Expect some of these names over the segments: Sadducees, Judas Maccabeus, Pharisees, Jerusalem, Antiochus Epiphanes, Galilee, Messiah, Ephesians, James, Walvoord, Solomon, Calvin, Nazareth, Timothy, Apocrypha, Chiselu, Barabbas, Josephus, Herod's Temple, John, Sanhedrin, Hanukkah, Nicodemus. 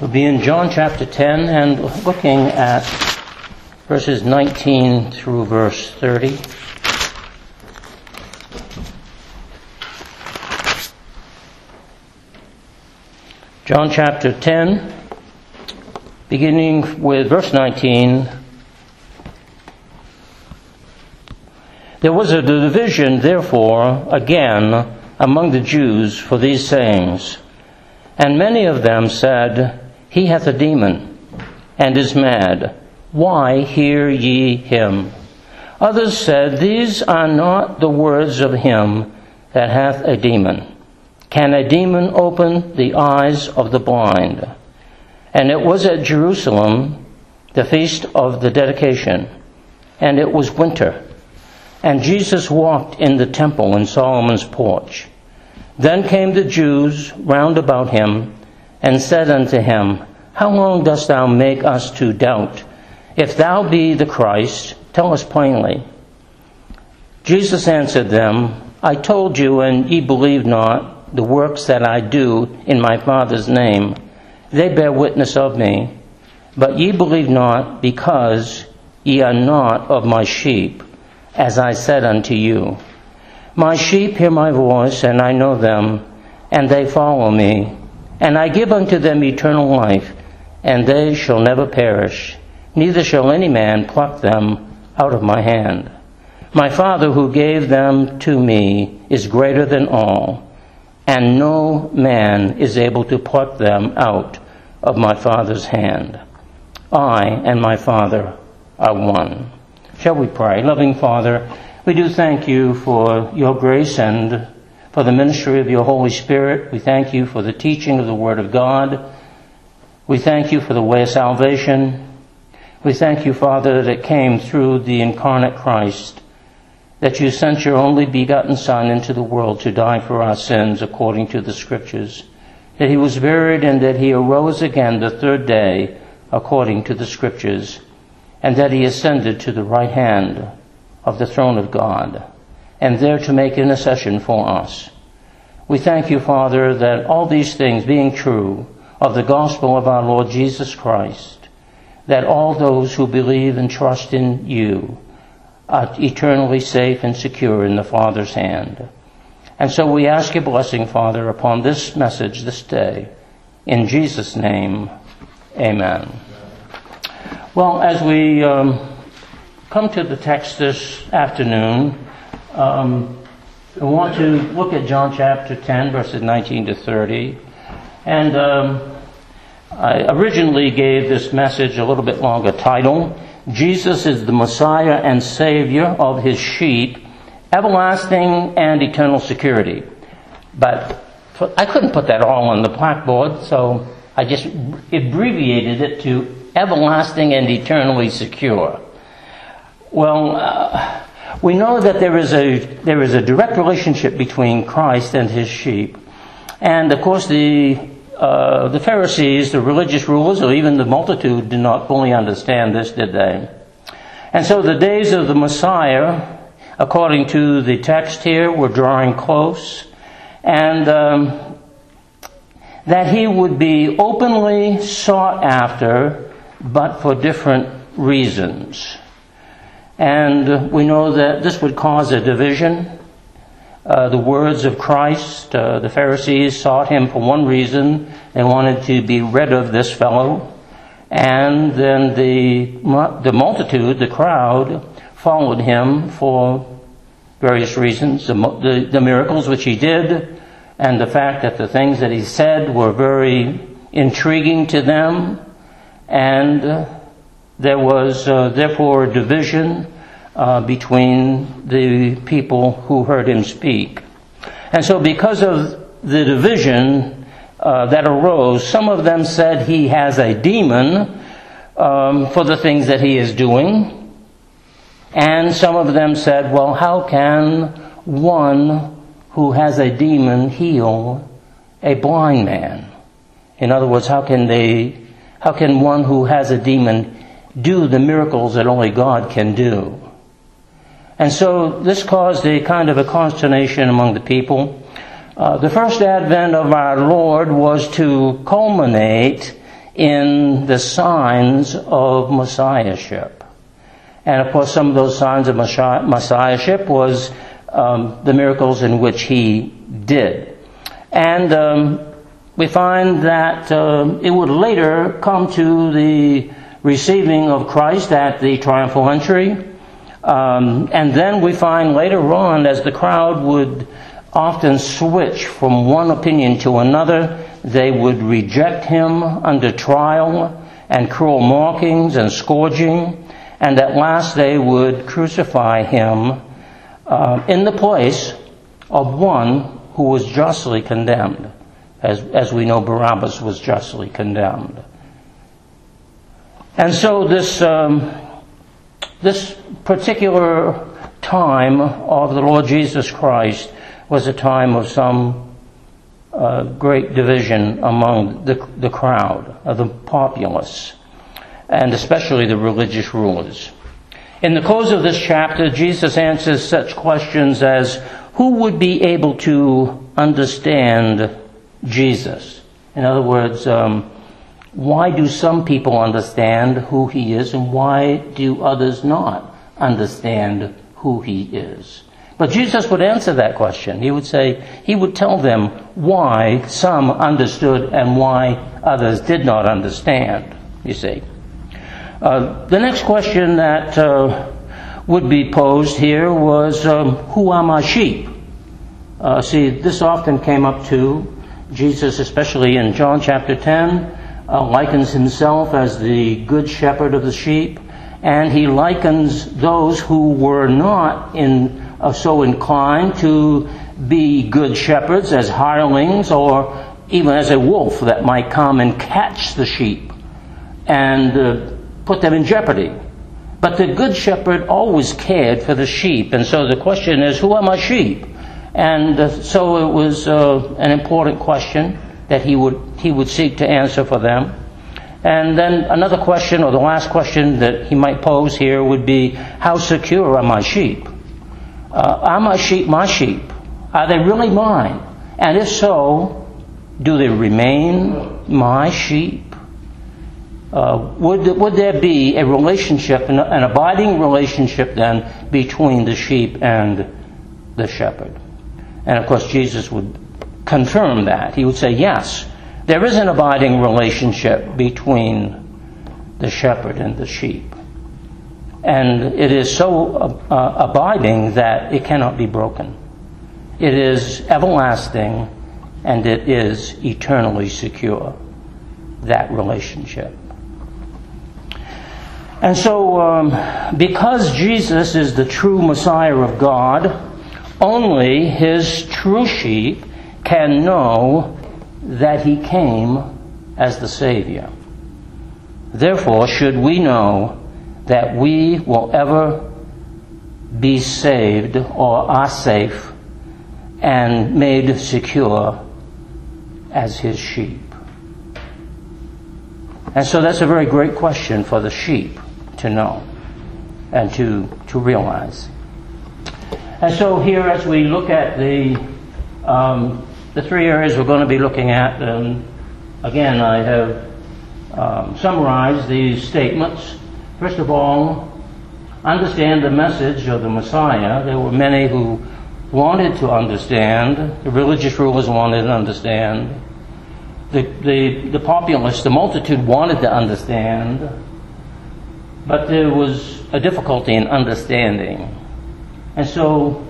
We'll be in John chapter 10 and looking at verses 19 through verse 30. John chapter 10, beginning with verse 19. There was a division, therefore, again among the Jews for these sayings. And many of them said, He hath a demon, and is mad. Why hear ye him? Others said, These are not the words of him that hath a demon. Can a demon open the eyes of the blind? And it was at Jerusalem, the feast of the dedication, and it was winter. And Jesus walked in the temple in Solomon's porch. Then came the Jews round about him, and said unto him, How long dost thou make us to doubt? If thou be the Christ, tell us plainly. Jesus answered them, I told you, and ye believe not, the works that I do in my Father's name, they bear witness of me. But ye believe not, because ye are not of my sheep, as I said unto you. My sheep hear my voice, and I know them, and they follow me. And I give unto them eternal life, and they shall never perish, neither shall any man pluck them out of my hand. My Father who gave them to me is greater than all, and no man is able to pluck them out of my Father's hand. I and my Father are one. Shall we pray? Loving Father, we do thank you for your grace and for the ministry of your Holy Spirit. We thank you for the teaching of the Word of God. We thank you for the way of salvation. We thank you, Father, that it came through the incarnate Christ, that you sent your only begotten Son into the world to die for our sins according to the Scriptures, that he was buried and that he arose again the third day according to the Scriptures, and that he ascended to the right hand of the throne of God, and there to make intercession for us. We thank you, Father, that all these things being true of the gospel of our Lord Jesus Christ, that all those who believe and trust in you are eternally safe and secure in the Father's hand. And so we ask your blessing, Father, upon this message this day. In Jesus' name, amen. Well, as we come to the text this afternoon, we want to look at John chapter 10, verses 19 to 30. And I originally gave this message a little bit longer title, Jesus is the Messiah and Savior of His Sheep, Everlasting and Eternal Security. But I couldn't put that all on the blackboard, so I just abbreviated it to everlasting and eternally secure. Well, we know that there is a direct relationship between Christ and his sheep. And of course the Pharisees, the religious rulers, or even the multitude did not fully understand this, did they? And so the days of the Messiah, according to the text here, were drawing close, and that he would be openly sought after, but for different reasons. And we know that this would cause a division. The words of Christ, the Pharisees sought him for one reason. They wanted to be rid of this fellow. And then the multitude, the crowd, followed him for various reasons. The miracles which he did, and the fact that the things that he said were very intriguing to them. And there was therefore a division between the people who heard him speak. And so because of the division that arose, some of them said he has a demon for the things that he is doing. And some of them said, well, how can one who has a demon heal a blind man? In other words, how can one who has a demon do the miracles that only God can do? And so this caused a kind of a consternation among the people. The first advent of our Lord was to culminate in the signs of Messiahship. And of course, some of those signs of Messiahship was the miracles in which he did. And we find that it would later come to the receiving of Christ at the triumphal entry. And then we find later on, as the crowd would often switch from one opinion to another, they would reject him under trial and cruel mockings and scourging. And at last they would crucify him in the place of one who was justly condemned. As we know, Barabbas was justly condemned. And so this this particular time of the Lord Jesus Christ was a time of some great division among the crowd, of the populace, and especially the religious rulers. In the close of this chapter, Jesus answers such questions as, who would be able to understand Jesus? In other words, why do some people understand who he is, and why do others not understand who he is? But Jesus would answer that question. He would say, he would tell them why some understood and why others did not understand, you see. The next question that would be posed here was, who are my sheep? See, this often came up too. Jesus, especially in John chapter 10, likens himself as the good shepherd of the sheep, and he likens those who were not so inclined to be good shepherds as hirelings, or even as a wolf that might come and catch the sheep and put them in jeopardy. But the good shepherd always cared for the sheep, and so the question is, who are my sheep? And so it was an important question that he would seek to answer for them. And then another question, or the last question that he might pose here, would be, how secure are my sheep? Are my sheep my sheep? Are they really mine? And if so, do they remain my sheep? Would there be a relationship, an abiding relationship then, between the sheep and the shepherd? And of course Jesus would confirm that. He would say, yes, there is an abiding relationship between the shepherd and the sheep. And it is so abiding that it cannot be broken. It is everlasting, and it is eternally secure, that relationship. And so, because Jesus is the true Messiah of God, only his true sheep can know that he came as the Savior. Therefore, should we know that we will ever be saved, or are safe and made secure as his sheep? And so that's a very great question for the sheep to know and to realize. And so here, as we look at the three areas we're going to be looking at, again, I have summarized these statements. First of all, understand the message of the Messiah. There were many who wanted to understand. The religious rulers wanted to understand. The populace, the multitude, wanted to understand. But there was a difficulty in understanding. And so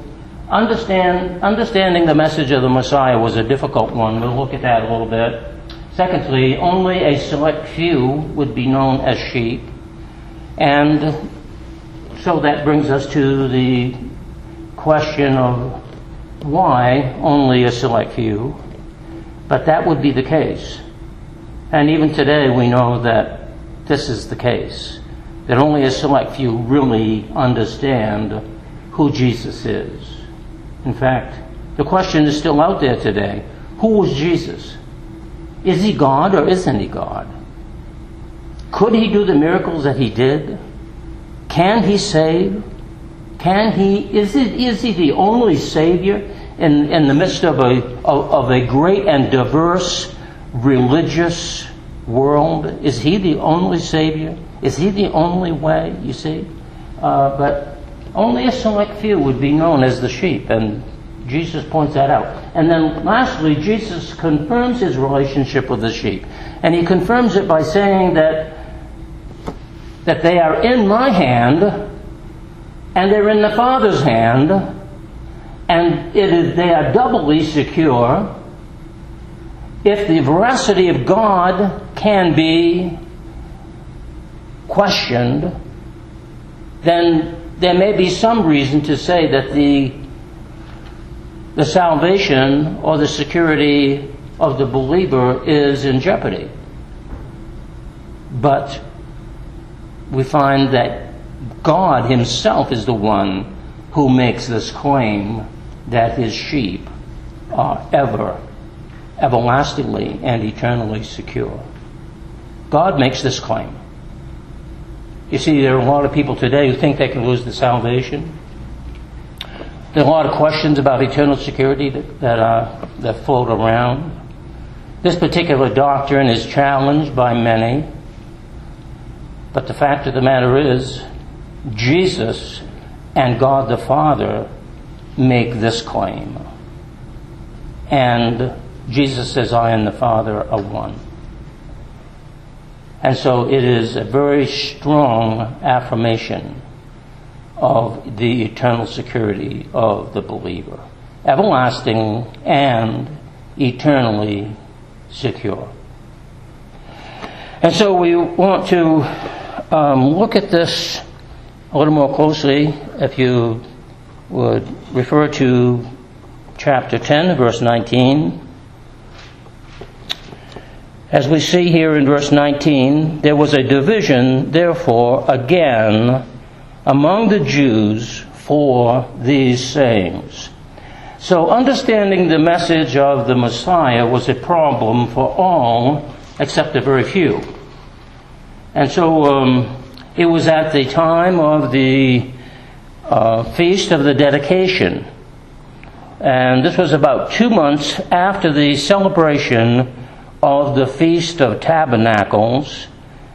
understanding the message of the Messiah was a difficult one. We'll look at that a little bit. Secondly, only a select few would be known as sheep. And so that brings us to the question of why only a select few. But that would be the case. And even today we know that this is the case, that only a select few really understand who Jesus is. In fact, the question is still out there today. Who was Jesus? Is he God, or isn't he God? Could he do the miracles that he did? Can he save? Is he the only Savior in the midst of a great and diverse religious world? Is he the only Savior? Is he the only way, you see? But only a select few would be known as the sheep, and Jesus points that out. And then lastly, Jesus confirms his relationship with the sheep. And he confirms it by saying that they are in my hand, and they're in the Father's hand, and they are doubly secure if the veracity of God can be questioned. Then there may be some reason to say that the salvation or the security of the believer is in jeopardy. But we find that God himself is the one who makes this claim that his sheep are everlastingly and eternally secure. God makes this claim. You see, there are a lot of people today who think they can lose the salvation. There are a lot of questions about eternal security that float around. This particular doctrine is challenged by many. But the fact of the matter is, Jesus and God the Father make this claim. And Jesus says, I and the Father are one. And so it is a very strong affirmation of the eternal security of the believer. Everlasting and eternally secure. And so we want to look at this a little more closely. If you would refer to chapter 10, verse 19. As we see here in verse 19, there was a division, therefore, again, among the Jews for these sayings. So understanding the message of the Messiah was a problem for all except a very few. And so it was at the time of the Feast of the Dedication. And this was about 2 months after the celebration of the Feast of Tabernacles,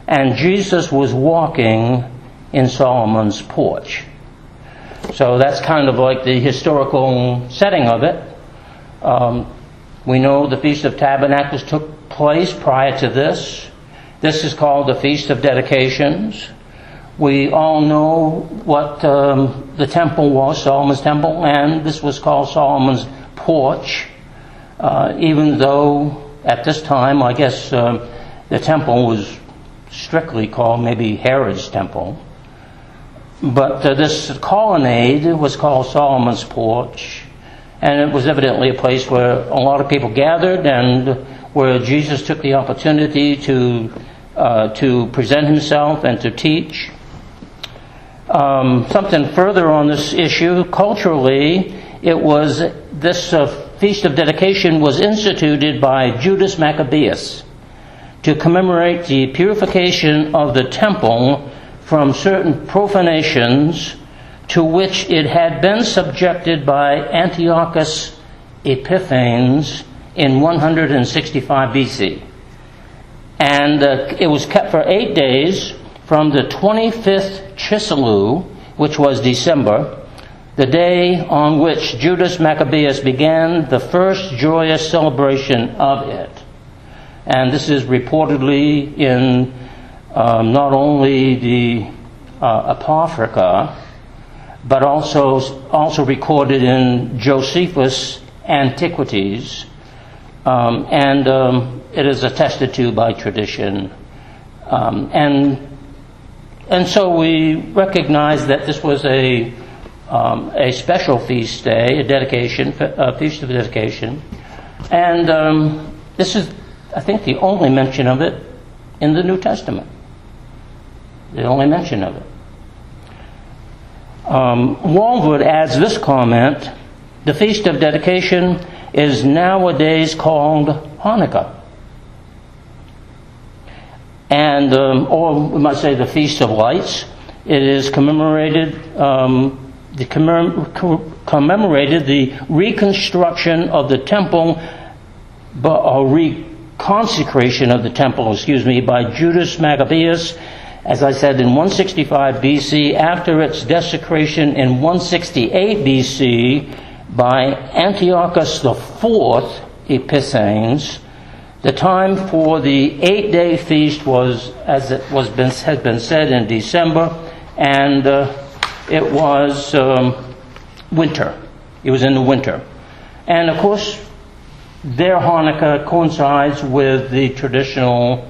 and Jesus was walking in Solomon's porch. So that's kind of like the historical setting of it. We know the Feast of Tabernacles took place prior to this. This is called the Feast of Dedications. We all know what the temple was, Solomon's temple, and this was called Solomon's porch, even though at this time, I guess the temple was strictly called maybe Herod's Temple. But this colonnade was called Solomon's Porch. And it was evidently a place where a lot of people gathered and where Jesus took the opportunity to present himself and to teach. Something further on this issue, culturally, it was this Feast of Dedication was instituted by Judas Maccabeus to commemorate the purification of the temple from certain profanations to which it had been subjected by Antiochus Epiphanes in 165 BC. And it was kept for 8 days from the 25th Chiselu, which was December, the day on which Judas Maccabeus began the first joyous celebration of it. And this is reportedly in not only the Apocrypha, but also recorded in Josephus' Antiquities, and it is attested to by tradition. And so we recognize that this was a special feast day, a feast of dedication. And this is, I think, the only mention of it in the New Testament. The only mention of it. Walvoord adds this comment, the Feast of Dedication is nowadays called Hanukkah. And, or we might say the Feast of Lights. It is commemorated the reconstruction of the temple, or consecration of the temple, by Judas Maccabeus, as I said, in 165 BC, after its desecration in 168 BC by Antiochus IV Epiphanes. The time for the 8-day feast was, as it was has been said, in December, and it was winter. It was in the winter. And of course, their Hanukkah coincides with the traditional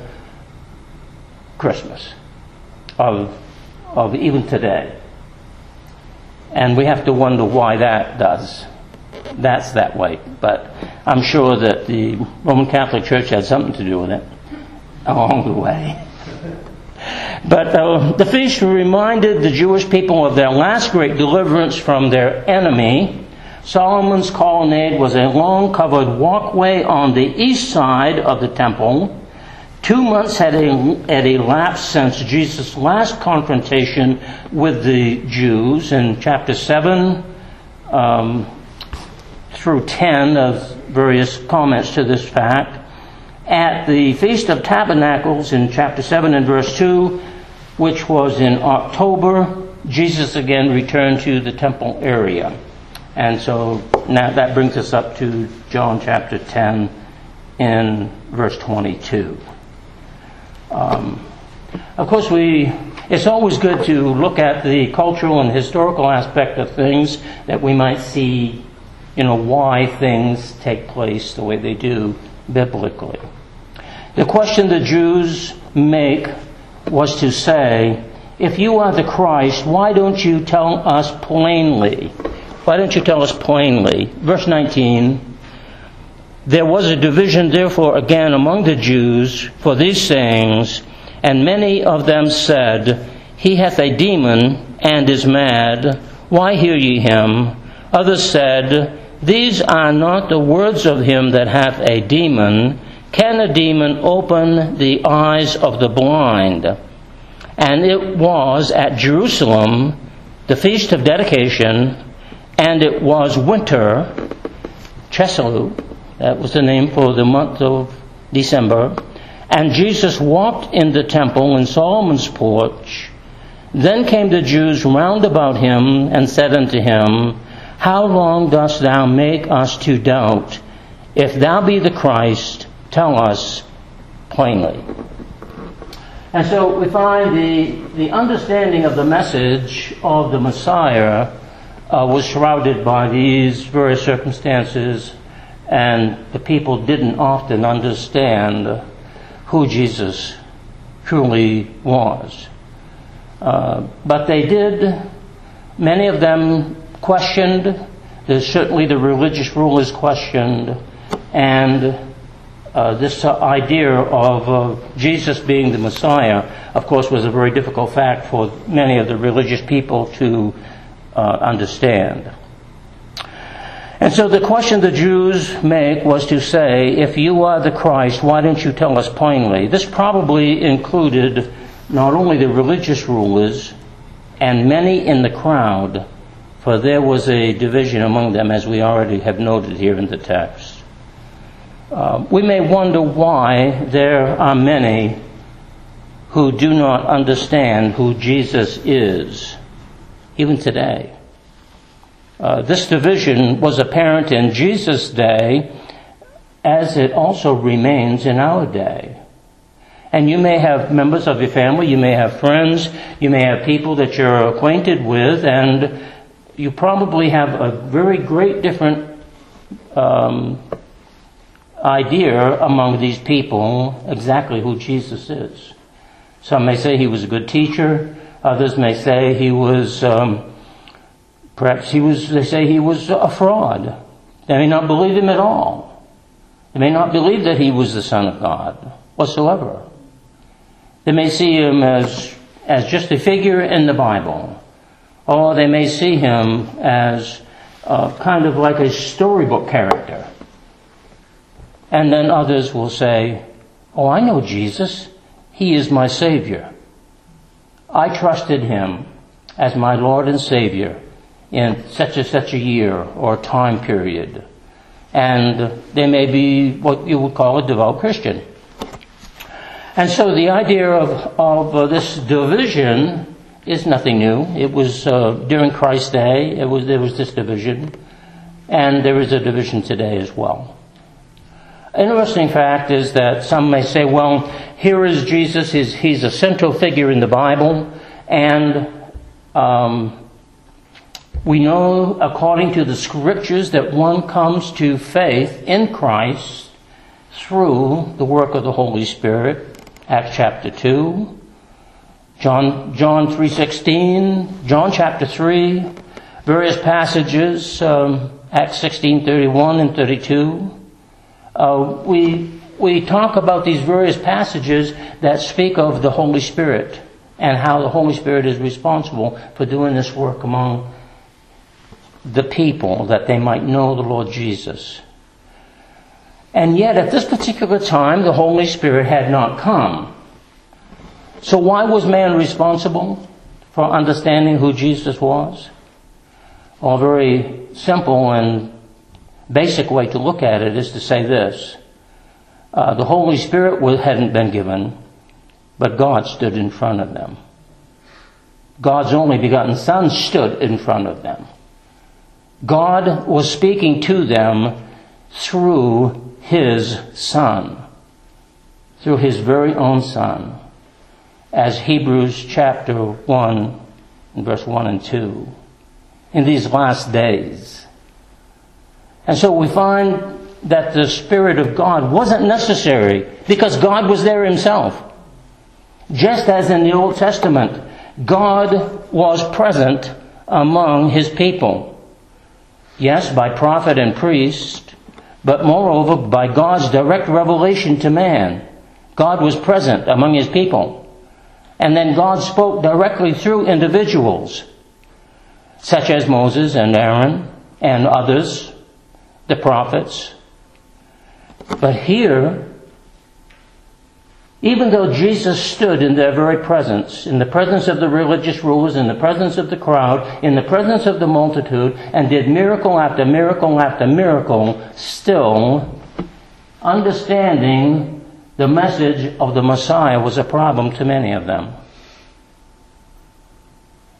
Christmas of even today. And we have to wonder why that does. That's that way. But I'm sure that the Roman Catholic Church had something to do with it along the way. But the feast reminded the Jewish people of their last great deliverance from their enemy. Solomon's colonnade was a long covered walkway on the east side of the temple. 2 months had elapsed since Jesus' last confrontation with the Jews in chapter 7 through 10 of various comments to this fact. At the Feast of Tabernacles in chapter 7 and verse 2, which was in October, Jesus again returned to the temple area. And so now that brings us up to John chapter 10 in verse 22. Of course, it's always good to look at the cultural and historical aspect of things, that we might see, why things take place the way they do biblically. The question the Jews make was to say, if you are the Christ, why don't you tell us plainly? Why don't you tell us plainly? Verse 19. There was a division, therefore, again among the Jews for these sayings, and many of them said, He hath a demon and is mad. Why hear ye him? Others said, These are not the words of him that hath a demon. Can a demon open the eyes of the blind? And it was at Jerusalem, the feast of dedication, and it was winter, Chiselu. That was the name for the month of December. And Jesus walked in the temple in Solomon's porch. Then came the Jews round about him and said unto him, How long dost thou make us to doubt? If thou be the Christ, tell us plainly. And so we find the understanding of the message of the Messiah was shrouded by these various circumstances, and the people didn't often understand who Jesus truly was. But they did. Many of them questioned. Certainly the religious rulers questioned. And this idea of Jesus being the Messiah, of course, was a very difficult fact for many of the religious people to understand. And so the question the Jews make was to say, if you are the Christ, why don't you tell us plainly? This probably included not only the religious rulers and many in the crowd, for there was a division among them, as we already have noted here in the text. We may wonder why there are many who do not understand who Jesus is, even today. This division was apparent in Jesus' day, as it also remains in our day. And you may have members of your family, you may have friends, you may have people that you're acquainted with, and you probably have a very great different idea among these people exactly who Jesus is. Some may say he was a good teacher, others may say he was... they say he was a fraud. They may not believe him at all. They may not believe that he was the Son of God whatsoever. They may see him as just a figure in the Bible. Or they may see him as kind of like a storybook character. And then others will say, Oh, I know Jesus. He is my Savior. I trusted him as my Lord and Savior in such and such a year or time period. and they may be what you would call a devout Christian. And so the idea of this division is nothing new. It was during Christ's day, there was this division, and there is a division today as well. Interesting fact is that some may say, well, here is Jesus, he's a central figure in the Bible, and we know according to the scriptures that one comes to faith in Christ through the work of the Holy Spirit, Acts chapter 2, John 3:16, John chapter 3, various passages, Acts 16:31 and 32. We talk about these various passages that speak of the Holy Spirit and how the Holy Spirit is responsible for doing this work among the people that they might know the Lord Jesus. And yet at this particular time the Holy Spirit had not come. So why was man responsible for understanding who Jesus was? Well, a very simple and basic way to look at it is to say this. The Holy Spirit hadn't been given, but God stood in front of them. God's only begotten Son stood in front of them. God was speaking to them through His Son, through His very own Son, as Hebrews chapter 1, and verse 1 and 2, in these last days. And so we find that the Spirit of God wasn't necessary because God was there Himself. Just as in the Old Testament, God was present among His people. Yes, by prophet and priest, but moreover by God's direct revelation to man. God was present among His people. And then God spoke directly through individuals, such as Moses and Aaron and others, the prophets. But here, even though Jesus stood in their very presence, in the presence of the religious rulers, in the presence of the crowd, in the presence of the multitude, and did miracle after miracle after miracle, still understanding the message of the Messiah was a problem to many of them.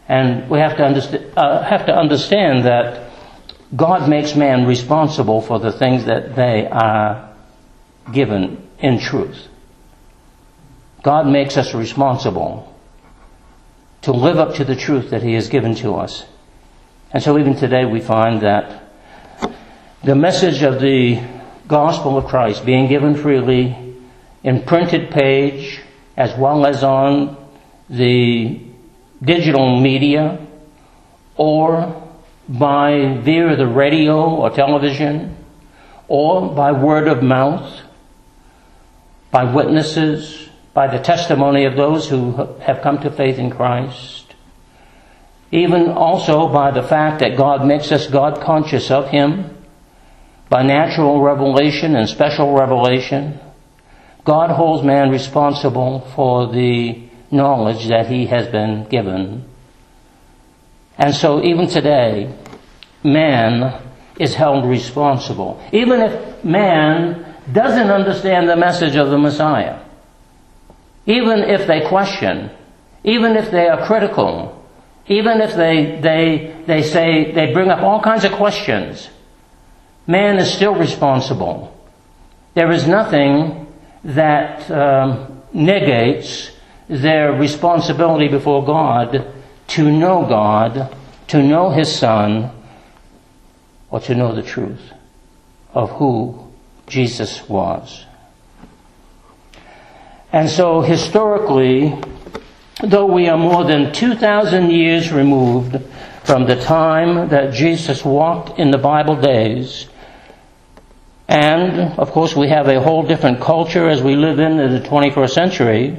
And we have to understand that God makes man responsible for the things that they are given in truth. God makes us responsible to live up to the truth that He has given to us. And so even today we find that the message of the gospel of Christ being given freely in printed page as well as on the digital media or by via the radio or television or by word of mouth, by witnesses, by the testimony of those who have come to faith in Christ, even also by the fact that God makes us God conscious of Him, by natural revelation and special revelation, God holds man responsible for the knowledge that he has been given. And so even today, man is held responsible, even if man doesn't understand the message of the Messiah. Even if they question, even if they are critical, even if they say they bring up all kinds of questions, man is still responsible. There is nothing that negates their responsibility before God, to know His Son, or to know the truth of who Jesus was. And so historically, though we are more than 2,000 years removed from the time that Jesus walked in the Bible days, and of course we have a whole different culture as we live in the 21st century,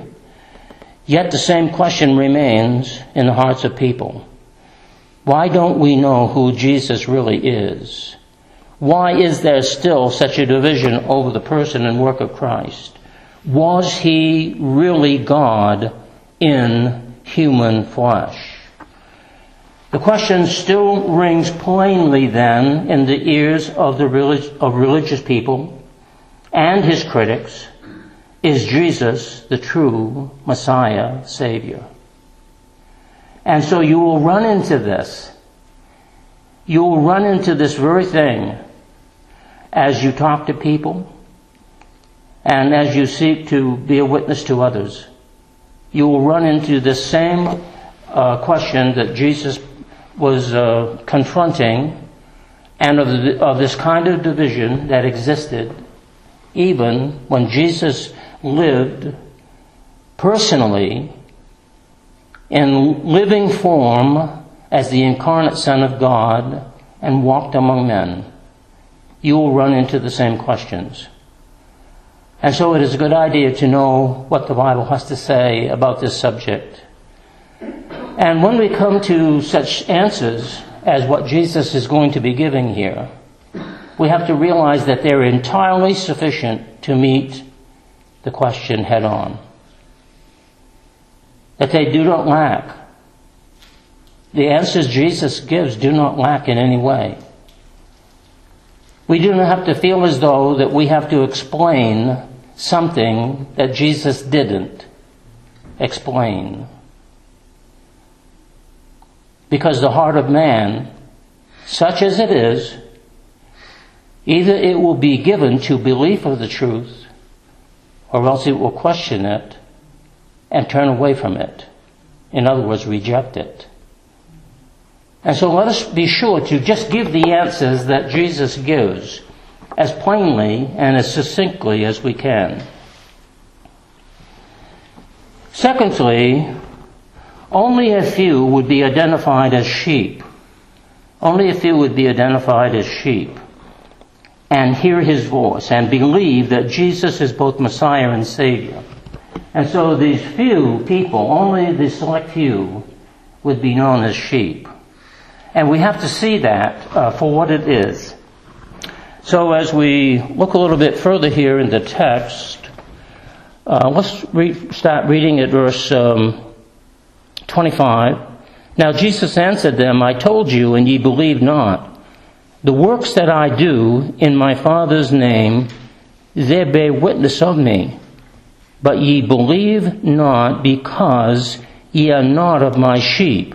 yet the same question remains in the hearts of people. Why don't we know who Jesus really is? Why is there still such a division over the person and work of Christ? Was He really God in human flesh? The question still rings plainly then in the ears of religious people and his critics. Is Jesus the true Messiah, Savior? And so you will run into this. You will run into this very thing as you talk to people and as you seek to be a witness to others. You will run into this same question that Jesus was confronting, and of this kind of division that existed even when Jesus lived personally in living form as the incarnate Son of God and walked among men. You will run into the same questions. And so it is a good idea to know what the Bible has to say about this subject. And when we come to such answers as what Jesus is going to be giving here, we have to realize that they're entirely sufficient to meet the question head on. That they do not lack. The answers Jesus gives do not lack in any way. We do not have to feel as though that we have to explain something that Jesus didn't explain. Because the heart of man, such as it is, either it will be given to belief of the truth, or else it will question it and turn away from it. In other words, reject it. And so let us be sure to just give the answers that Jesus gives as plainly and as succinctly as we can. Secondly, only a few would be identified as sheep. Only a few would be identified as sheep and hear his voice and believe that Jesus is both Messiah and Savior. And so these few people, only the select few, would be known as sheep. And we have to see that for what it is. So as we look a little bit further here in the text, let's start reading at verse 25. Now Jesus answered them, I told you, and ye believe not. The works that I do in my Father's name, they bear witness of me. But ye believe not, because ye are not of my sheep.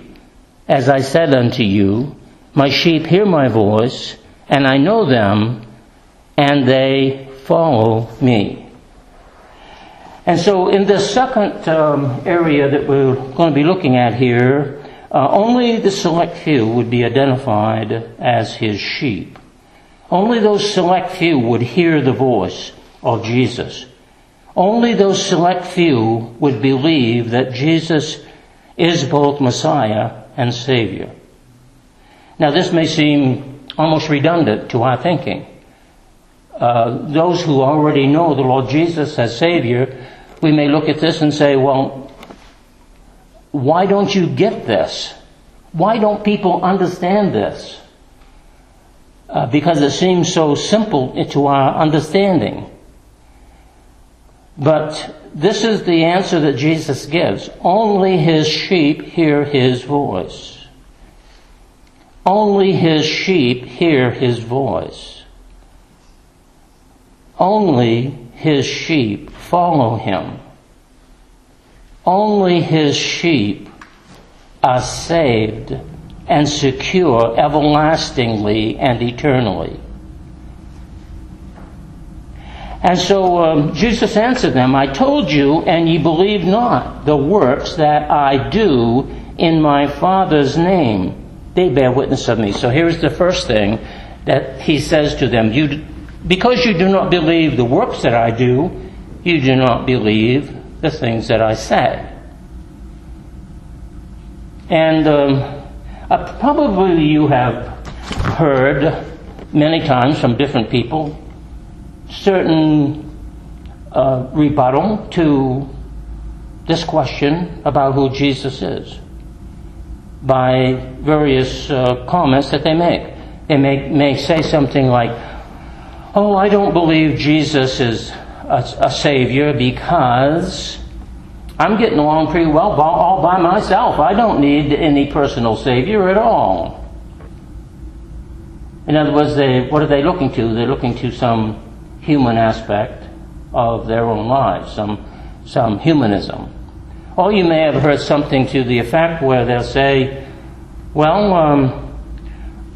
As I said unto you, my sheep hear my voice, and I know them, and they follow me. And so in the second area that we're going to be looking at here, only the select few would be identified as his sheep. Only those select few would hear the voice of Jesus. Only those select few would believe that Jesus is both Messiah and Savior. Now this may seem almost redundant to our thinking. Those who already know the Lord Jesus as Savior, we may look at this and say, well, why don't you get this? Why don't people understand this? Because it seems so simple to our understanding. But this is the answer that Jesus gives. Only his sheep hear his voice. Only his sheep hear his voice. Only his sheep follow him. Only his sheep are saved and secure everlastingly and eternally. And so Jesus answered them, I told you, and ye believe not. The works that I do in my Father's name, they bear witness of me. So here's the first thing that he says to them. Because you do not believe the works that I do, you do not believe the things that I say. And probably you have heard many times from different people certain rebuttal to this question about who Jesus is by various comments that they make. They may say something like, oh, I don't believe Jesus is a Savior because I'm getting along pretty well all by myself. I don't need any personal savior at all. In other words, what are they looking to? They're looking to some human aspect of their own lives, some humanism. Or you may have heard something to the effect where they'll say, well,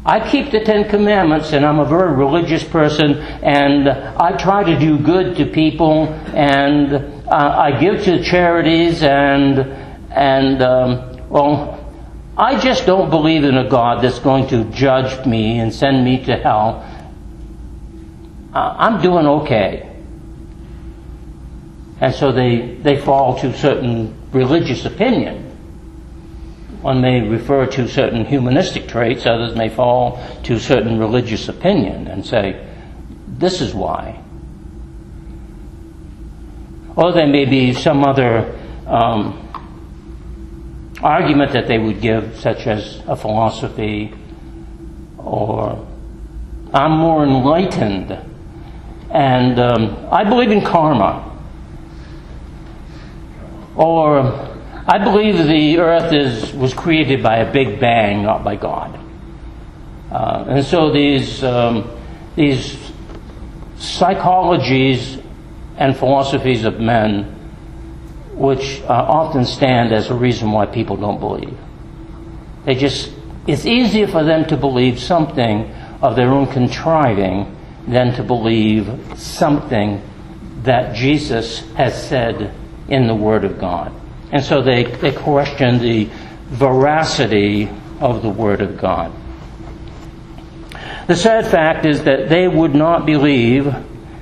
I keep the Ten Commandments and I'm a very religious person and I try to do good to people and I give to charities and I just don't believe in a God that's going to judge me and send me to hell. I'm doing okay. And so they fall to certain religious opinion. One may refer to certain humanistic traits, others may fall to certain religious opinion and say, this is why. Or there may be some other argument that they would give, such as a philosophy, or I'm more enlightened, and I believe in karma. Or, I believe the earth was created by a big bang, not by God. And so these psychologies and philosophies of men, which often stand as a reason why people don't believe. It's easier for them to believe something of their own contriving than to believe something that Jesus has said in the Word of God. And so they question the veracity of the Word of God. The sad fact is that they would not believe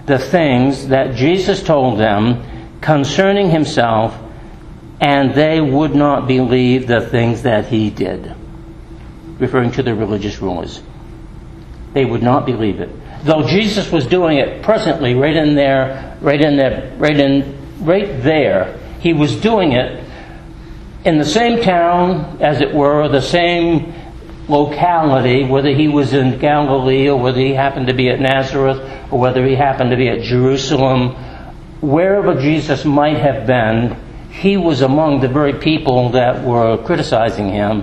the things that Jesus told them concerning himself, and they would not believe the things that he did. Referring to the religious rulers. They would not believe it. Though Jesus was doing it presently right there. He was doing it in the same town, as it were, the same locality, whether he was in Galilee or whether he happened to be at Nazareth or whether he happened to be at Jerusalem. Wherever Jesus might have been, he was among the very people that were criticizing him,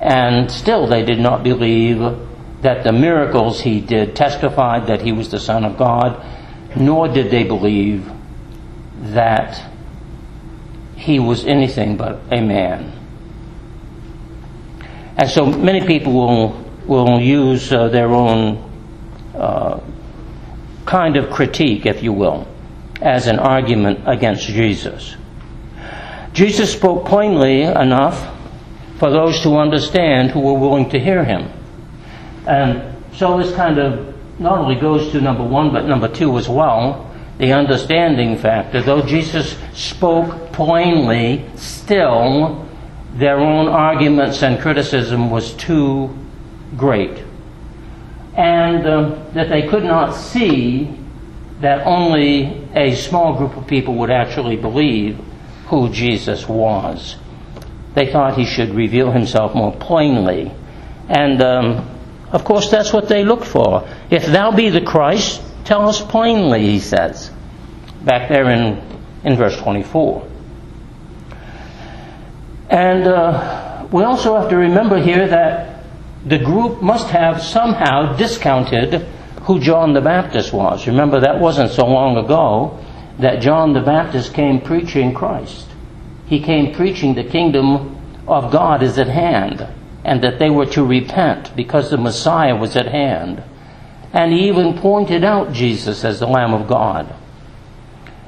and still they did not believe that the miracles he did testified that he was the Son of God, nor did they believe that he was anything but a man. And so many people will use their own kind of critique, if you will, as an argument against Jesus. Jesus spoke plainly enough for those to understand who were willing to hear him. And so this kind of not only goes to number one, but number two as well. The understanding factor. Though Jesus spoke plainly, still their own arguments and criticism was too great. And that they could not see that only a small group of people would actually believe who Jesus was. They thought he should reveal himself more plainly. And of course that's what they looked for. If thou be the Christ, tell us plainly, he says, back there in verse 24. And we also have to remember here that the group must have somehow discounted who John the Baptist was. Remember, that wasn't so long ago that John the Baptist came preaching Christ. He came preaching the kingdom of God is at hand, and that they were to repent because the Messiah was at hand. And he even pointed out Jesus as the Lamb of God.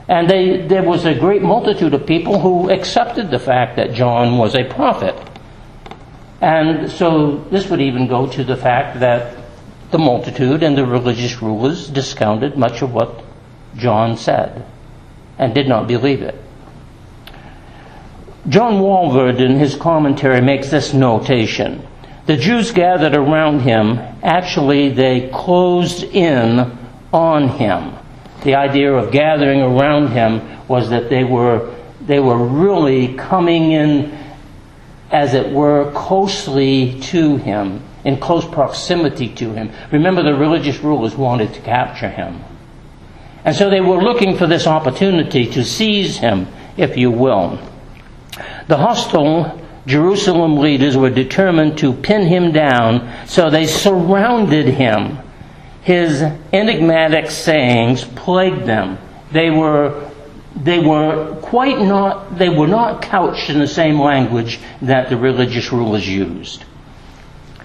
And there was a great multitude of people who accepted the fact that John was a prophet. And so this would even go to the fact that the multitude and the religious rulers discounted much of what John said and did not believe it. John Walvoord, in his commentary, makes this notation. The Jews gathered around him. Actually, they closed in on him. The idea of gathering around him was that they were really coming in, as it were, closely to him, in close proximity to him. Remember, the religious rulers wanted to capture him. And so they were looking for this opportunity to seize him, if you will. The hostile Jerusalem leaders were determined to pin him down, so they surrounded him. His enigmatic sayings plagued them. They were not couched in the same language that the religious rulers used.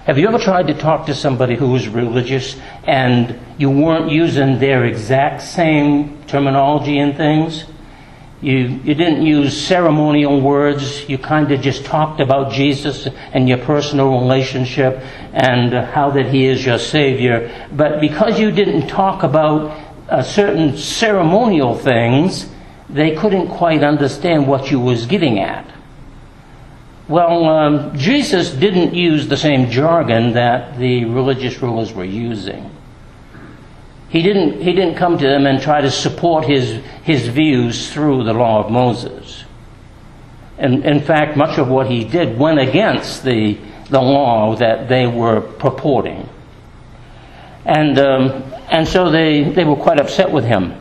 Have you ever tried to talk to somebody who was religious and you weren't using their exact same terminology and things? You didn't use ceremonial words. You kind of just talked about Jesus and your personal relationship and how that he is your Savior. But because you didn't talk about certain ceremonial things, they couldn't quite understand what you was getting at. Well, Jesus didn't use the same jargon that the religious rulers were using. He didn't come to them and try to support his views through the law of Moses. And in fact, much of what he did went against the law that they were purporting. And so they were quite upset with him.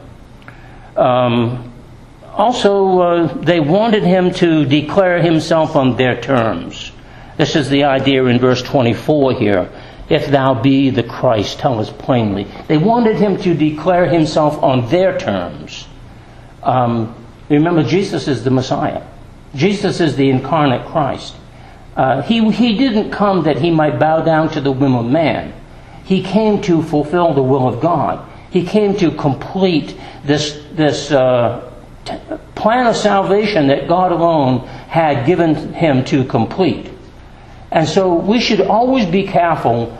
They wanted him to declare himself on their terms. This is the idea in verse 24 here. If thou be the Christ, tell us plainly. They wanted him to declare himself on their terms. Remember, Jesus is the Messiah. Jesus is the incarnate Christ. He didn't come that he might bow down to the will of man. He came to fulfill the will of God. He came to complete this plan of salvation that God alone had given him to complete. And so we should always be careful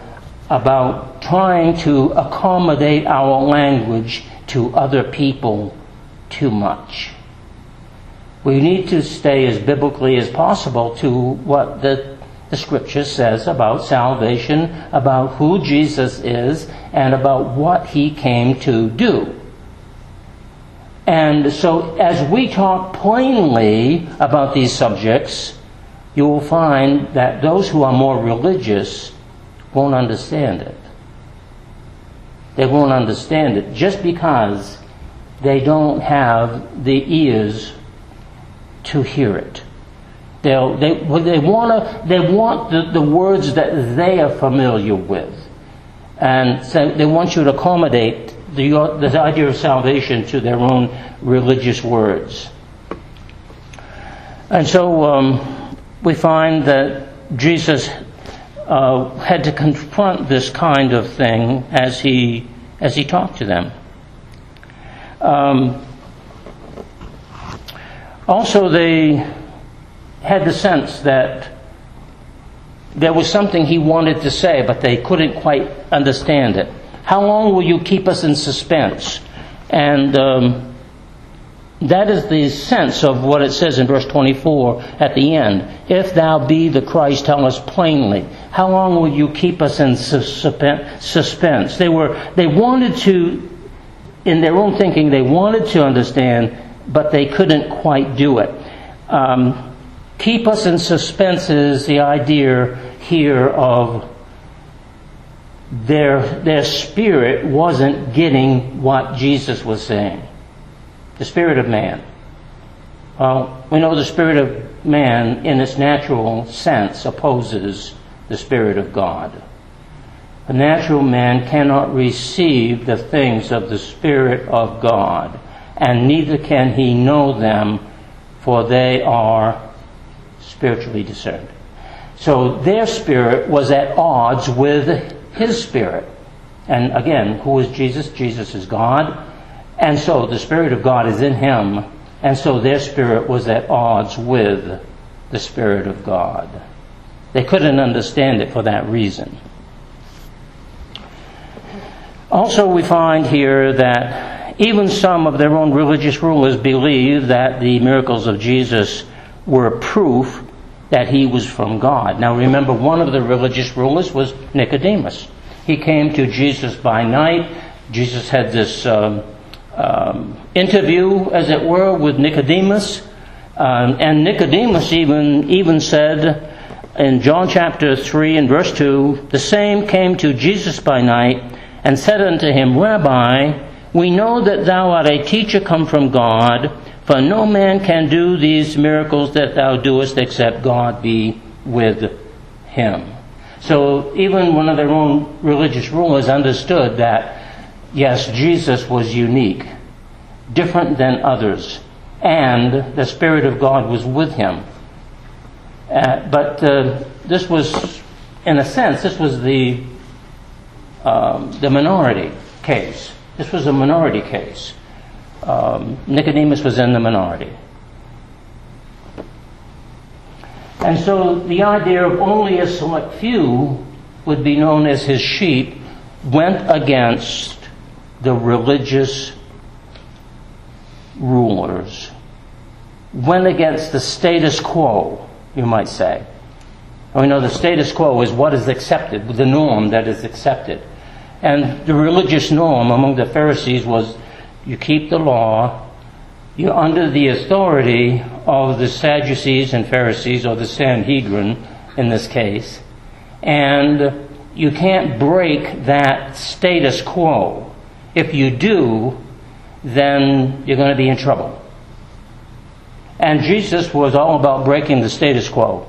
about trying to accommodate our language to other people too much. We need to stay as biblically as possible to what the Scripture says about salvation, about who Jesus is, and about what he came to do. And so as we talk plainly about these subjects, you will find that those who are more religious won't understand it. They won't understand it just because they don't have the ears to hear it. They want the words that they are familiar with. And so they want you to accommodate the idea of salvation to their own religious words. And so we find that Jesus had to confront this kind of thing as he talked to them. They had the sense that there was something he wanted to say, but they couldn't quite understand it. How long will you keep us in suspense? And that is the sense of what it says in verse 24 at the end. If thou be the Christ, tell us plainly. How long will you keep us in suspense? They wanted to understand, but they couldn't quite do it. Keep us in suspense is the idea here of their spirit wasn't getting what Jesus was saying. The spirit of man. Well, we know the spirit of man in its natural sense opposes the spirit of God. The natural man cannot receive the things of the Spirit of God, and neither can he know them, for they are spiritually discerned. So their spirit was at odds with his spirit. And again, who is Jesus? Jesus is God. And so the Spirit of God is in him, and so their spirit was at odds with the Spirit of God. They couldn't understand it for that reason. Also, we find here that even some of their own religious rulers believed that the miracles of Jesus were proof that he was from God. Now remember, one of the religious rulers was Nicodemus. He came to Jesus by night. Jesus had this interview, as it were, with Nicodemus, and Nicodemus even said in John chapter 3 and verse 2, the same came to Jesus by night and said unto him, Rabbi, we know that thou art a teacher come from God, For no man can do these miracles that thou doest except God be with him. So even one of their own religious rulers understood that, yes, Jesus was unique, different than others, and the Spirit of God was with him. But this was, in a sense, this was the minority case. This was a minority case. Nicodemus was in the minority. And so the idea of only a select few would be known as his sheep went against the religious rulers, went against the status quo, you might say. And we know the status quo is what is accepted, the norm that is accepted. And the religious norm among the Pharisees was you keep the law, you're under the authority of the Sadducees and Pharisees, or the Sanhedrin in this case, and you can't break that status quo. If you do, then you're going to be in trouble. And Jesus was all about breaking the status quo.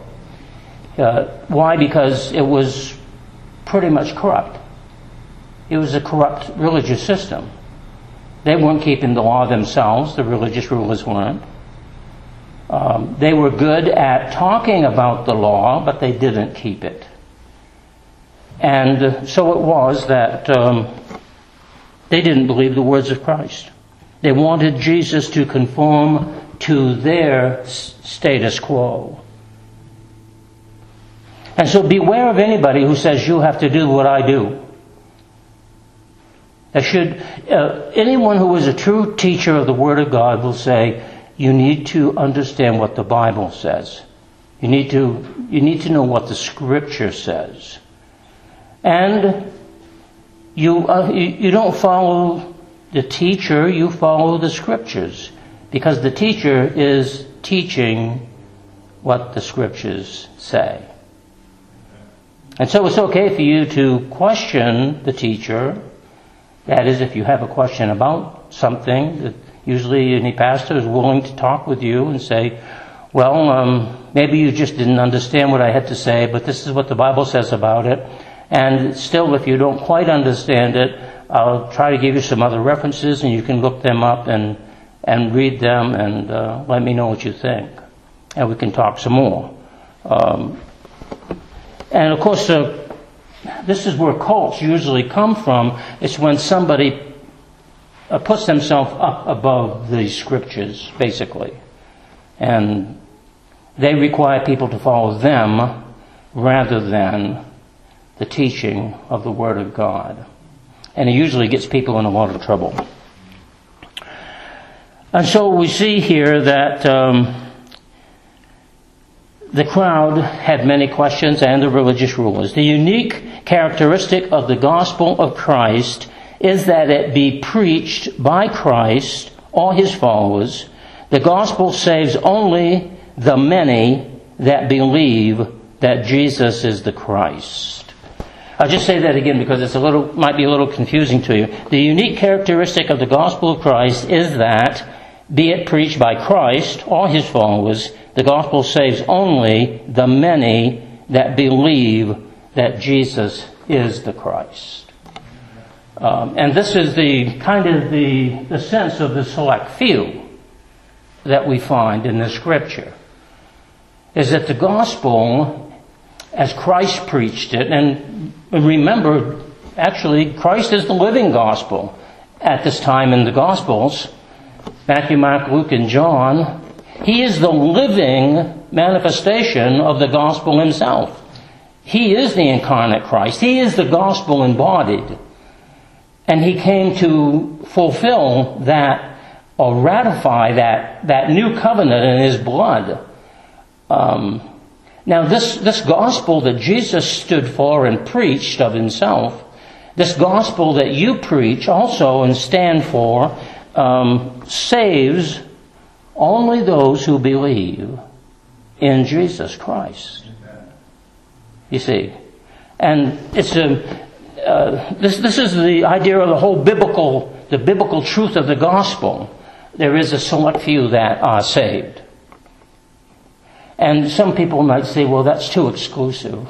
Why? Because it was pretty much corrupt. It was a corrupt religious system. They weren't keeping the law themselves, the religious rulers weren't. They were good at talking about the law, but they didn't keep it. And so it was that they didn't believe the words of Christ. They wanted Jesus to conform to their status quo. And so beware of anybody who says, you have to do what I do. Anyone who is a true teacher of the Word of God will say, you need to understand what the Bible says. You need to know what the Scripture says. And you don't follow the teacher, you follow the Scriptures. Because the teacher is teaching what the Scriptures say. And so it's okay for you to question the teacher. That is, if you have a question about something, that usually any pastor is willing to talk with you and say, well, maybe you just didn't understand what I had to say, but this is what the Bible says about it. And still, if you don't quite understand it, I'll try to give you some other references, and you can look them up and read them and let me know what you think. And we can talk some more. And of course, this is where cults usually come from. It's when somebody puts themselves up above the Scriptures, basically. And they require people to follow them rather than the teaching of the Word of God. And it usually gets people in a lot of trouble. And so we see here that the crowd had many questions, and the religious rulers. The unique characteristic of the gospel of Christ is that it be preached by Christ or his followers. The gospel saves only the many that believe that Jesus is the Christ. I'll just say that again because it's might be a little confusing to you. The unique characteristic of the gospel of Christ is that, be it preached by Christ or his followers, the gospel saves only the many that believe that Jesus is the Christ. And this is the sense of the select few that we find in the Scripture. Is that the gospel, as Christ preached it, and remember, actually, Christ is the living gospel at this time in the Gospels, Matthew, Mark, Luke, and John. He is the living manifestation of the gospel himself. He is the incarnate Christ. He is the gospel embodied. And he came to fulfill that, or ratify that new covenant in his blood. Now this gospel that Jesus stood for and preached of himself, this gospel that you preach also and stand for, saves only those who believe in Jesus Christ. You see, and it's this is the idea of the biblical truth of the gospel, There is a select few that are saved. And some people might say, well, that's too exclusive.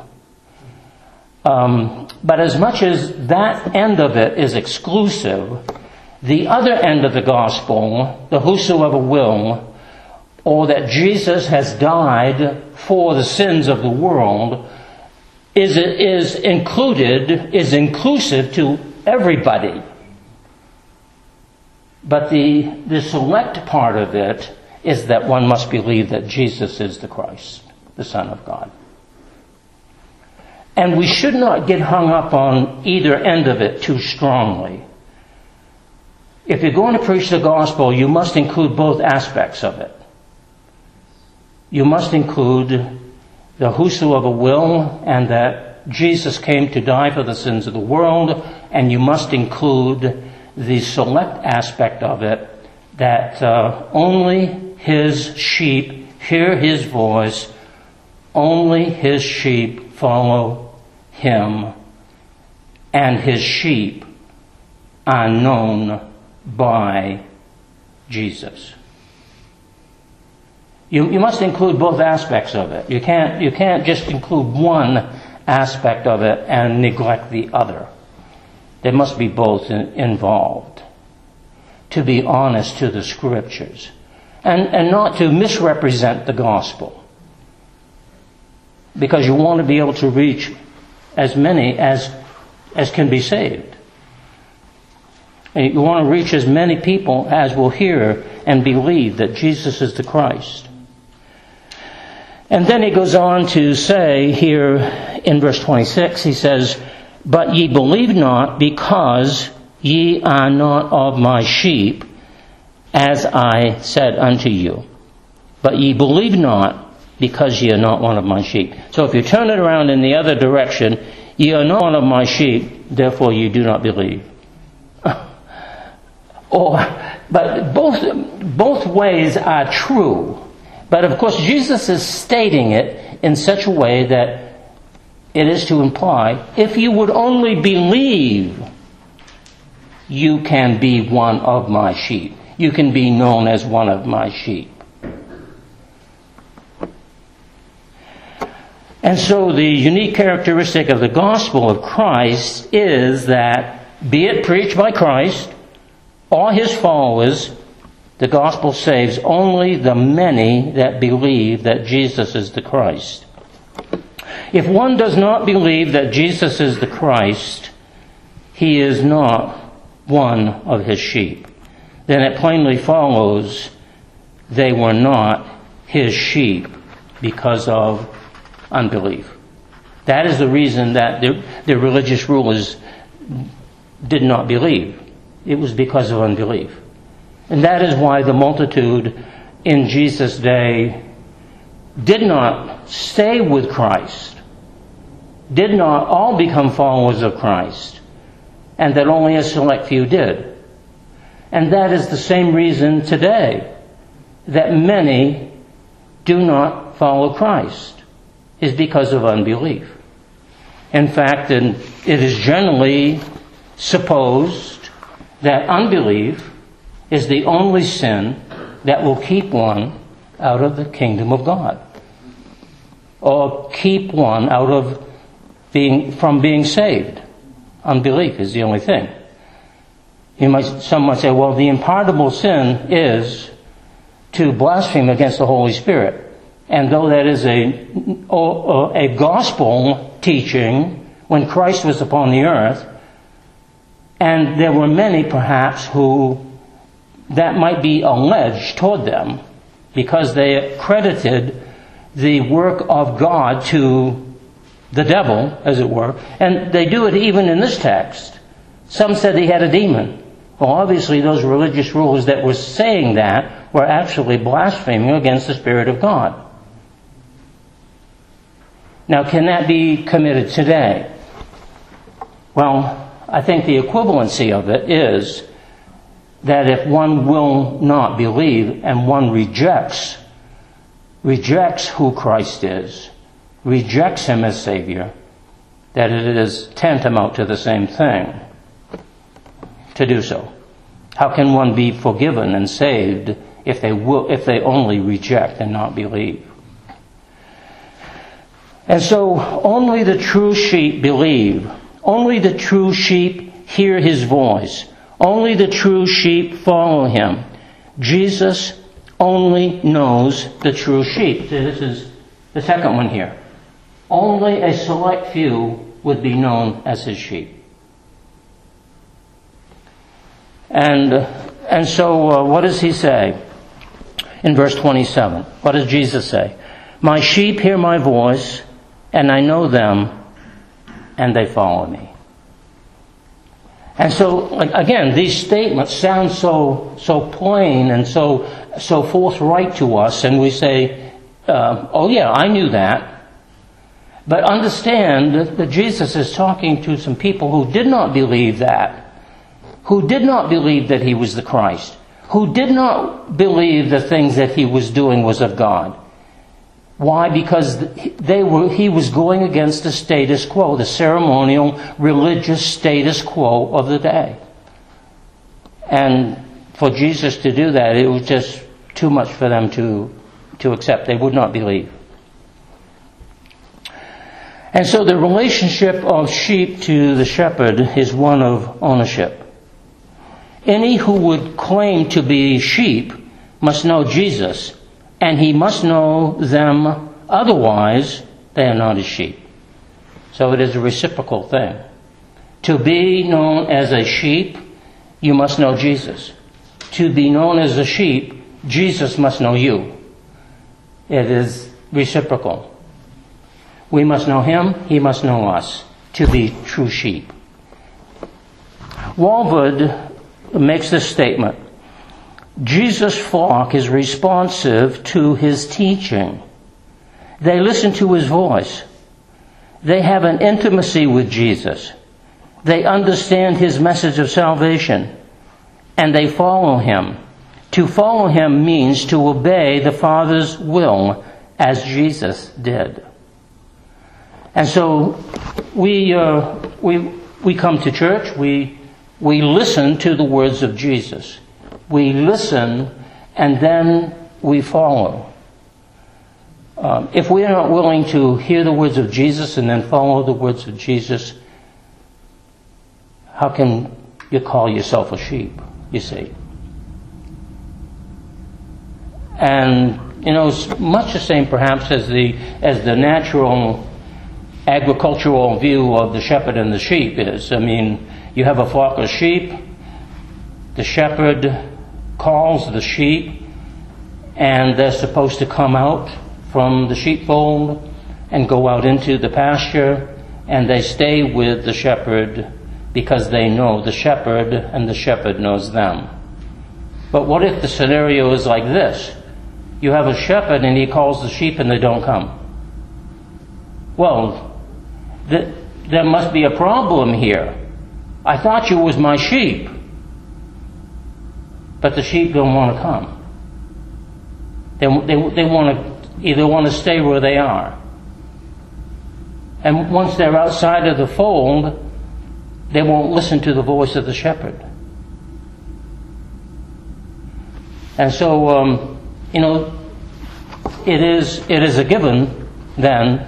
But as much as that end of it is exclusive, the other end of the gospel, the whosoever will, or that Jesus has died for the sins of the world, is included, is inclusive to everybody. But the select part of it is that one must believe that Jesus is the Christ, the Son of God. And we should not get hung up on either end of it too strongly. If you're going to preach the gospel, you must include both aspects of it. You must include the whosoever will and that Jesus came to die for the sins of the world, and you must include the select aspect of it that only his sheep hear his voice, only his sheep follow him, and his sheep are known by Jesus. You must include both aspects of it. You can't just include one aspect of it and neglect the other. There must be both involved. To be honest to the scriptures. And not to misrepresent the gospel. Because you want to be able to reach as many as can be saved. And you want to reach as many people as will hear and believe that Jesus is the Christ. And then he goes on to say here in verse 26, he says, "But ye believe not, because ye are not of my sheep, as I said unto you. But ye believe not, because ye are not one of my sheep." So if you turn it around in the other direction, "Ye are not one of my sheep, therefore you do not believe." But both ways are true. But of course Jesus is stating it in such a way that it is to imply, if you would only believe, you can be one of my sheep. You can be known as one of my sheep. And so the unique characteristic of the gospel of Christ is that, be it preached by Christ or his followers, the gospel saves only the many that believe that Jesus is the Christ. If one does not believe that Jesus is the Christ, he is not one of his sheep. Then it plainly follows they were not his sheep because of unbelief. That is the reason that the religious rulers did not believe. It was because of unbelief. And that is why the multitude in Jesus' day did not stay with Christ, did not all become followers of Christ, and that only a select few did. And that is the same reason today that many do not follow Christ, is because of unbelief. In fact, and it is generally supposed that unbelief is the only sin that will keep one out of the kingdom of God, or keep one out of being saved. Unbelief is the only thing. Some might say, well, the unpardonable sin is to blaspheme against the Holy Spirit. And though that is a gospel teaching, when Christ was upon the earth, and there were many perhaps who that might be alleged toward them, because they credited the work of God to the devil, as it were. And they do it even in this text. Some said he had a demon. Well, obviously those religious rulers that were saying that were actually blaspheming against the Spirit of God. Now, can that be committed today? Well, I think the equivalency of it is that if one will not believe and one rejects who Christ is, rejects him as Savior, that it is tantamount to the same thing to do so. How can one be forgiven and saved if they only reject and not believe? And so only the true sheep believe. Only the true sheep hear his voice. Only the true sheep follow him. Jesus only knows the true sheep. This is the second one here. Only a select few would be known as his sheep. And so what does he say in verse 27? What does Jesus say? My sheep hear my voice, and I know them, and they follow me. And so again, these statements sound so plain and so forthright to us, and we say, oh yeah, I knew that. But understand that Jesus is talking to some people who did not believe that, who did not believe that he was the Christ, who did not believe the things that he was doing was of God. Why? Because he was going against the status quo, the ceremonial religious status quo of the day. And for Jesus to do that, it was just too much for them to accept. They would not believe. And so the relationship of sheep to the shepherd is one of ownership. Any who would claim to be sheep must know Jesus, and he must know them, otherwise they are not his sheep. So it is a reciprocal thing. To be known as a sheep, you must know Jesus. To be known as a sheep, Jesus must know you. It is reciprocal. We must know him, he must know us, to be true sheep. Walvoord makes this statement. Jesus' flock is responsive to his teaching. They listen to his voice. They have an intimacy with Jesus. They understand his message of salvation, and they follow him. To follow him means to obey the Father's will, as Jesus did. And so we come to church, we listen to the words of Jesus. We listen and then we follow. If we are not willing to hear the words of Jesus and then follow the words of Jesus, how can you call yourself a sheep, you see? And, you know, much the same perhaps as the natural agricultural view of the shepherd and the sheep is. I mean, you have a flock of sheep, the shepherd calls the sheep, and they're supposed to come out from the sheepfold and go out into the pasture, and they stay with the shepherd because they know the shepherd and the shepherd knows them. But what if the scenario is like this? You have a shepherd and he calls the sheep and they don't come. Well, there must be a problem here. I thought you was my sheep, but the sheep don't want to come. They want to stay where they are. And once they're outside of the fold, they won't listen to the voice of the shepherd. And so, it is a given then,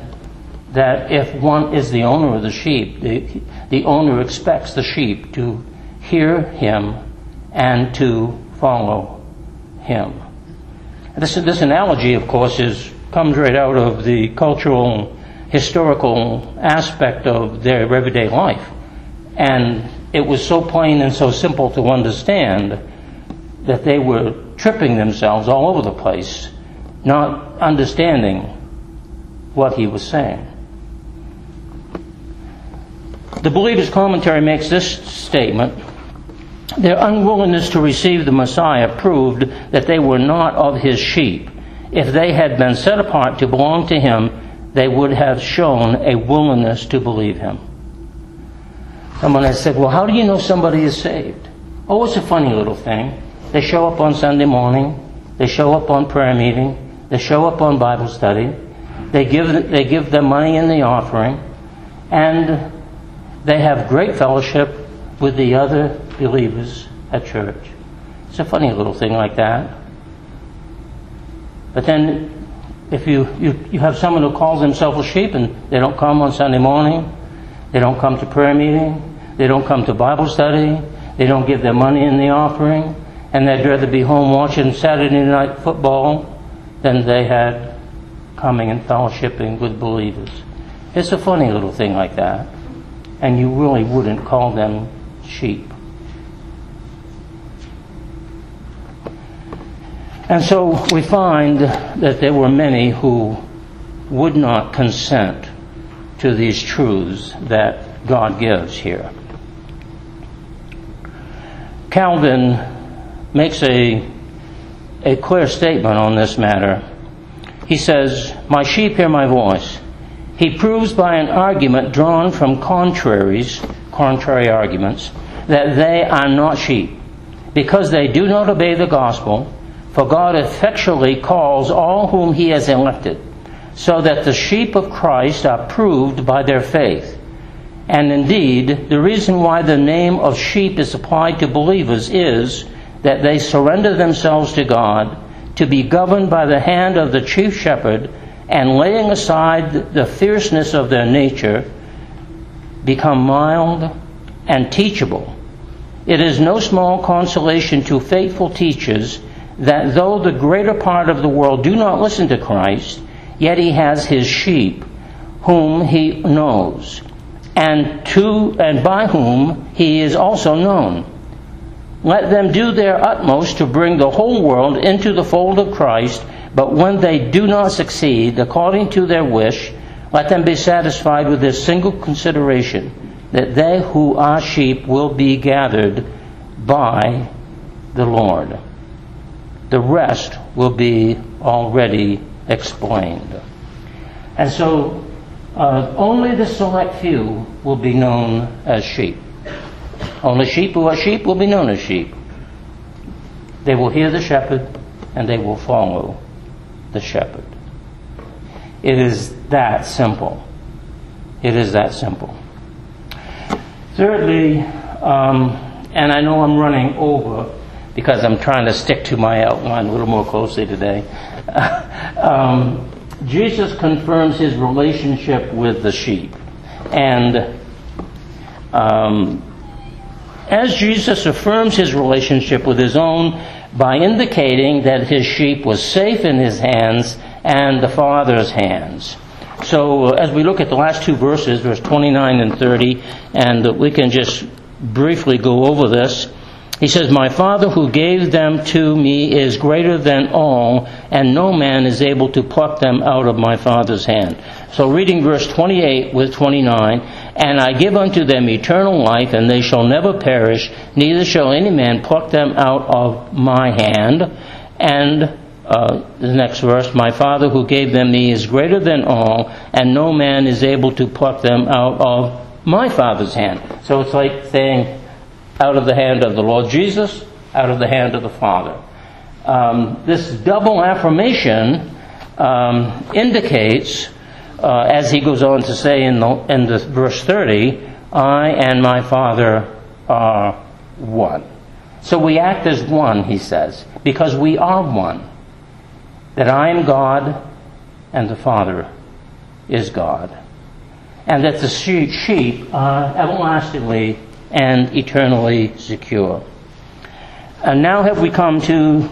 that if one is the owner of the sheep, the owner expects the sheep to hear him and to follow him. This analogy, of course, comes right out of the cultural, historical aspect of their everyday life. And it was so plain and so simple to understand that they were tripping themselves all over the place, not understanding what he was saying. The Believer's Commentary makes this statement. Their unwillingness to receive the Messiah proved that they were not of his sheep. If they had been set apart to belong to him, they would have shown a willingness to believe him. Someone has said, well, how do you know somebody is saved? Oh, it's a funny little thing. They show up on Sunday morning. They show up on prayer meeting. They show up on Bible study. They give their money in the offering. And they have great fellowship with the other believers at church. It's a funny little thing like that. But then if you have someone who calls himself a sheep and they don't come on Sunday morning, they don't come to prayer meeting, they don't come to Bible study, they don't give their money in the offering, and they'd rather be home watching Saturday night football than they had coming and fellowshipping with believers. It's a funny little thing like that. And you really wouldn't call them sheep. And so we find that there were many who would not consent to these truths that God gives here. Calvin makes a clear statement on this matter. He says, "My sheep hear my voice." He proves by an argument drawn from contrary arguments, that they are not sheep, because they do not obey the gospel, for God effectually calls all whom he has elected, so that the sheep of Christ are proved by their faith. And indeed, the reason why the name of sheep is applied to believers is that they surrender themselves to God, to be governed by the hand of the chief shepherd, and laying aside the fierceness of their nature, become mild and teachable. It is no small consolation to faithful teachers that though the greater part of the world do not listen to Christ, yet he has his sheep, whom he knows, and by whom he is also known. Let them do their utmost to bring the whole world into the fold of Christ, but when they do not succeed according to their wish, let them be satisfied with this single consideration, that they who are sheep will be gathered by the Lord. The rest will be already explained. And so only the select few will be known as sheep. Only sheep who are sheep will be known as sheep. They will hear the shepherd and they will follow the shepherd. It is that simple. It is that simple. Thirdly, and I know I'm running over because I'm trying to stick to my outline a little more closely today. Jesus confirms his relationship with the sheep. And as Jesus affirms his relationship with his own by indicating that his sheep was safe in his hands and the Father's hands. So as we look at the last two verses, verse 29 and 30, and we can just briefly go over this. He says, "My Father who gave them to me is greater than all, and no man is able to pluck them out of my Father's hand." So reading verse 28 with 29, "And I give unto them eternal life, and they shall never perish, neither shall any man pluck them out of my hand." And the next verse, "My Father who gave them me is greater than all, and no man is able to pluck them out of my Father's hand." So it's like saying, out of the hand of the Lord Jesus, out of the hand of the Father. This double affirmation indicates, as he goes on to say in the verse 30, "I and my Father are one." So we act as one, he says, because we are one. That I am God and the Father is God. And that the sheep are everlastingly and eternally secure. And now have we come to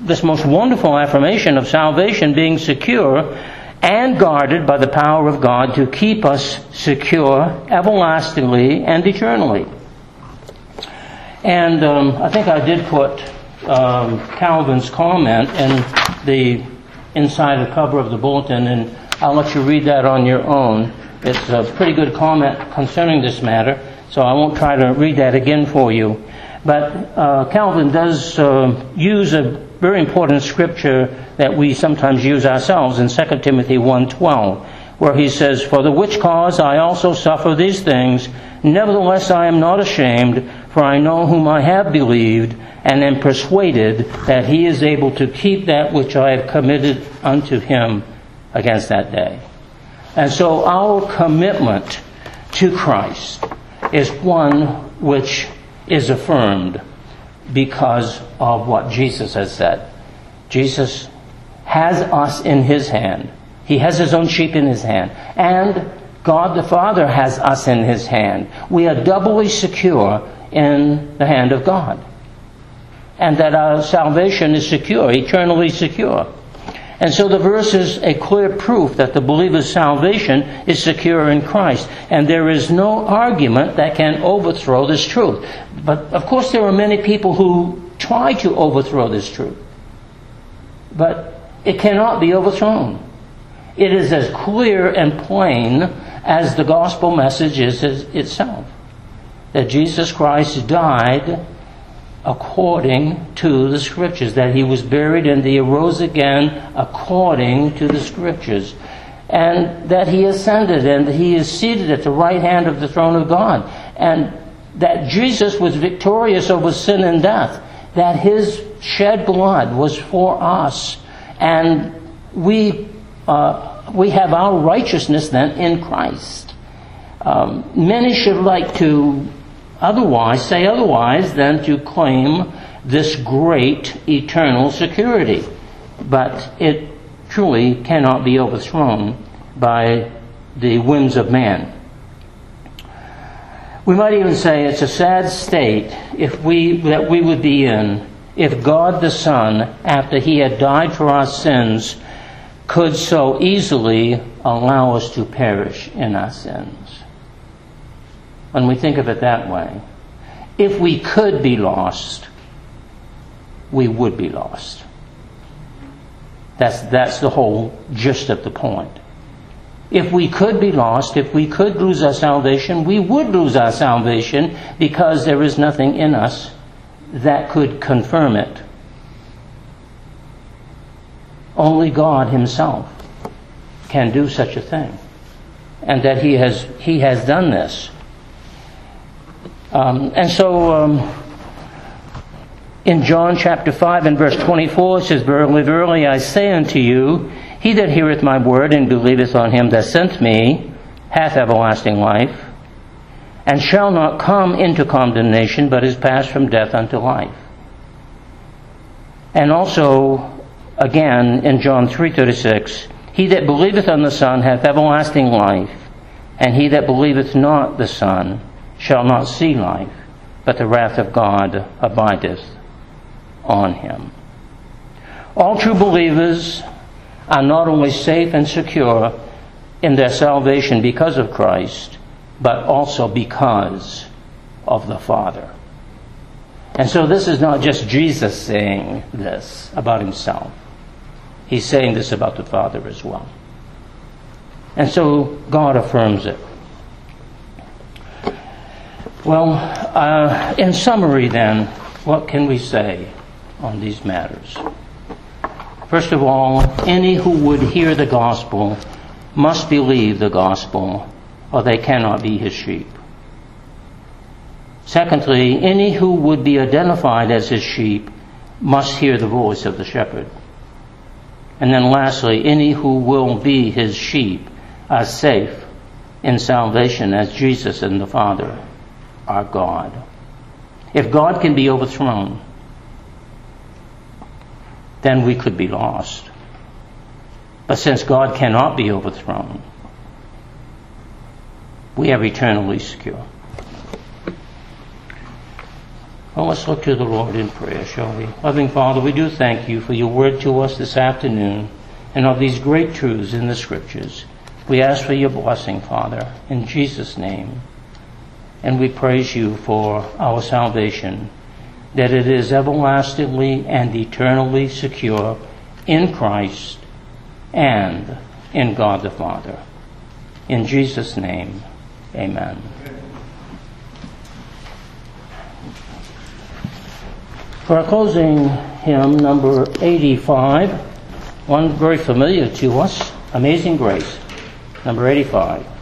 this most wonderful affirmation of salvation being secure and guarded by the power of God to keep us secure everlastingly and eternally. And I think I did put Calvin's comment in the inside the cover of the bulletin, and I'll let you read that on your own. It's a pretty good comment concerning this matter, so I won't try to read that again for you. But Calvin does use a very important scripture that we sometimes use ourselves in 2 Timothy 1:12, where he says, "For the which cause I also suffer these things, nevertheless I am not ashamed, for I know whom I have believed, and am persuaded that he is able to keep that which I have committed unto him against that day." And so our commitment to Christ is one which is affirmed because of what Jesus has said. Jesus has us in his hand. He has his own sheep in his hand. And God the Father has us in his hand. We are doubly secure in the hand of God. And that our salvation is secure, eternally secure. And so the verse is a clear proof that the believer's salvation is secure in Christ. And there is no argument that can overthrow this truth. But of course there are many people who try to overthrow this truth. But it cannot be overthrown. It is as clear and plain as the gospel message is itself. That Jesus Christ died according to the Scriptures, that he was buried and he arose again according to the Scriptures, and that he ascended and he is seated at the right hand of the throne of God, and that Jesus was victorious over sin and death, that his shed blood was for us, and we have our righteousness then in Christ. Many should like to say otherwise than to claim this great eternal security. But it truly cannot be overthrown by the whims of man. We might even say it's a sad state that we would be in if God the Son, after he had died for our sins, could so easily allow us to perish in our sins. When we think of it that way, if we could be lost, we would be lost. That's the whole gist of the point. If we could be lost, if we could lose our salvation, we would lose our salvation, because there is nothing in us that could confirm it. Only God himself can do such a thing, and that he has done this. In John chapter 5 and verse 24, it says, "Verily, verily, I say unto you, he that heareth my word and believeth on him that sent me hath everlasting life, and shall not come into condemnation, but is passed from death unto life." And also, again, in John 3:36, "He that believeth on the Son hath everlasting life, and he that believeth not the Son shall not see life, but the wrath of God abideth on him." All true believers are not only safe and secure in their salvation because of Christ, but also because of the Father. And so this is not just Jesus saying this about himself. He's saying this about the Father as well. And so God affirms it. Well, in summary then, what can we say on these matters? First of all, any who would hear the gospel must believe the gospel, or they cannot be his sheep. Secondly, any who would be identified as his sheep must hear the voice of the shepherd. And then lastly, any who will be his sheep are safe in salvation, as Jesus and the Father our God. If God can be overthrown, then we could be lost. But since God cannot be overthrown, we are eternally secure. Well, let's look to the Lord in prayer, shall we? Loving Father, we do thank you for your word to us this afternoon, and of these great truths in the Scriptures. We ask for your blessing, Father, in Jesus' name. And we praise you for our salvation, that it is everlastingly and eternally secure in Christ and in God the Father. In Jesus' name, amen. For our closing hymn, number 85, one very familiar to us, Amazing Grace, number 85.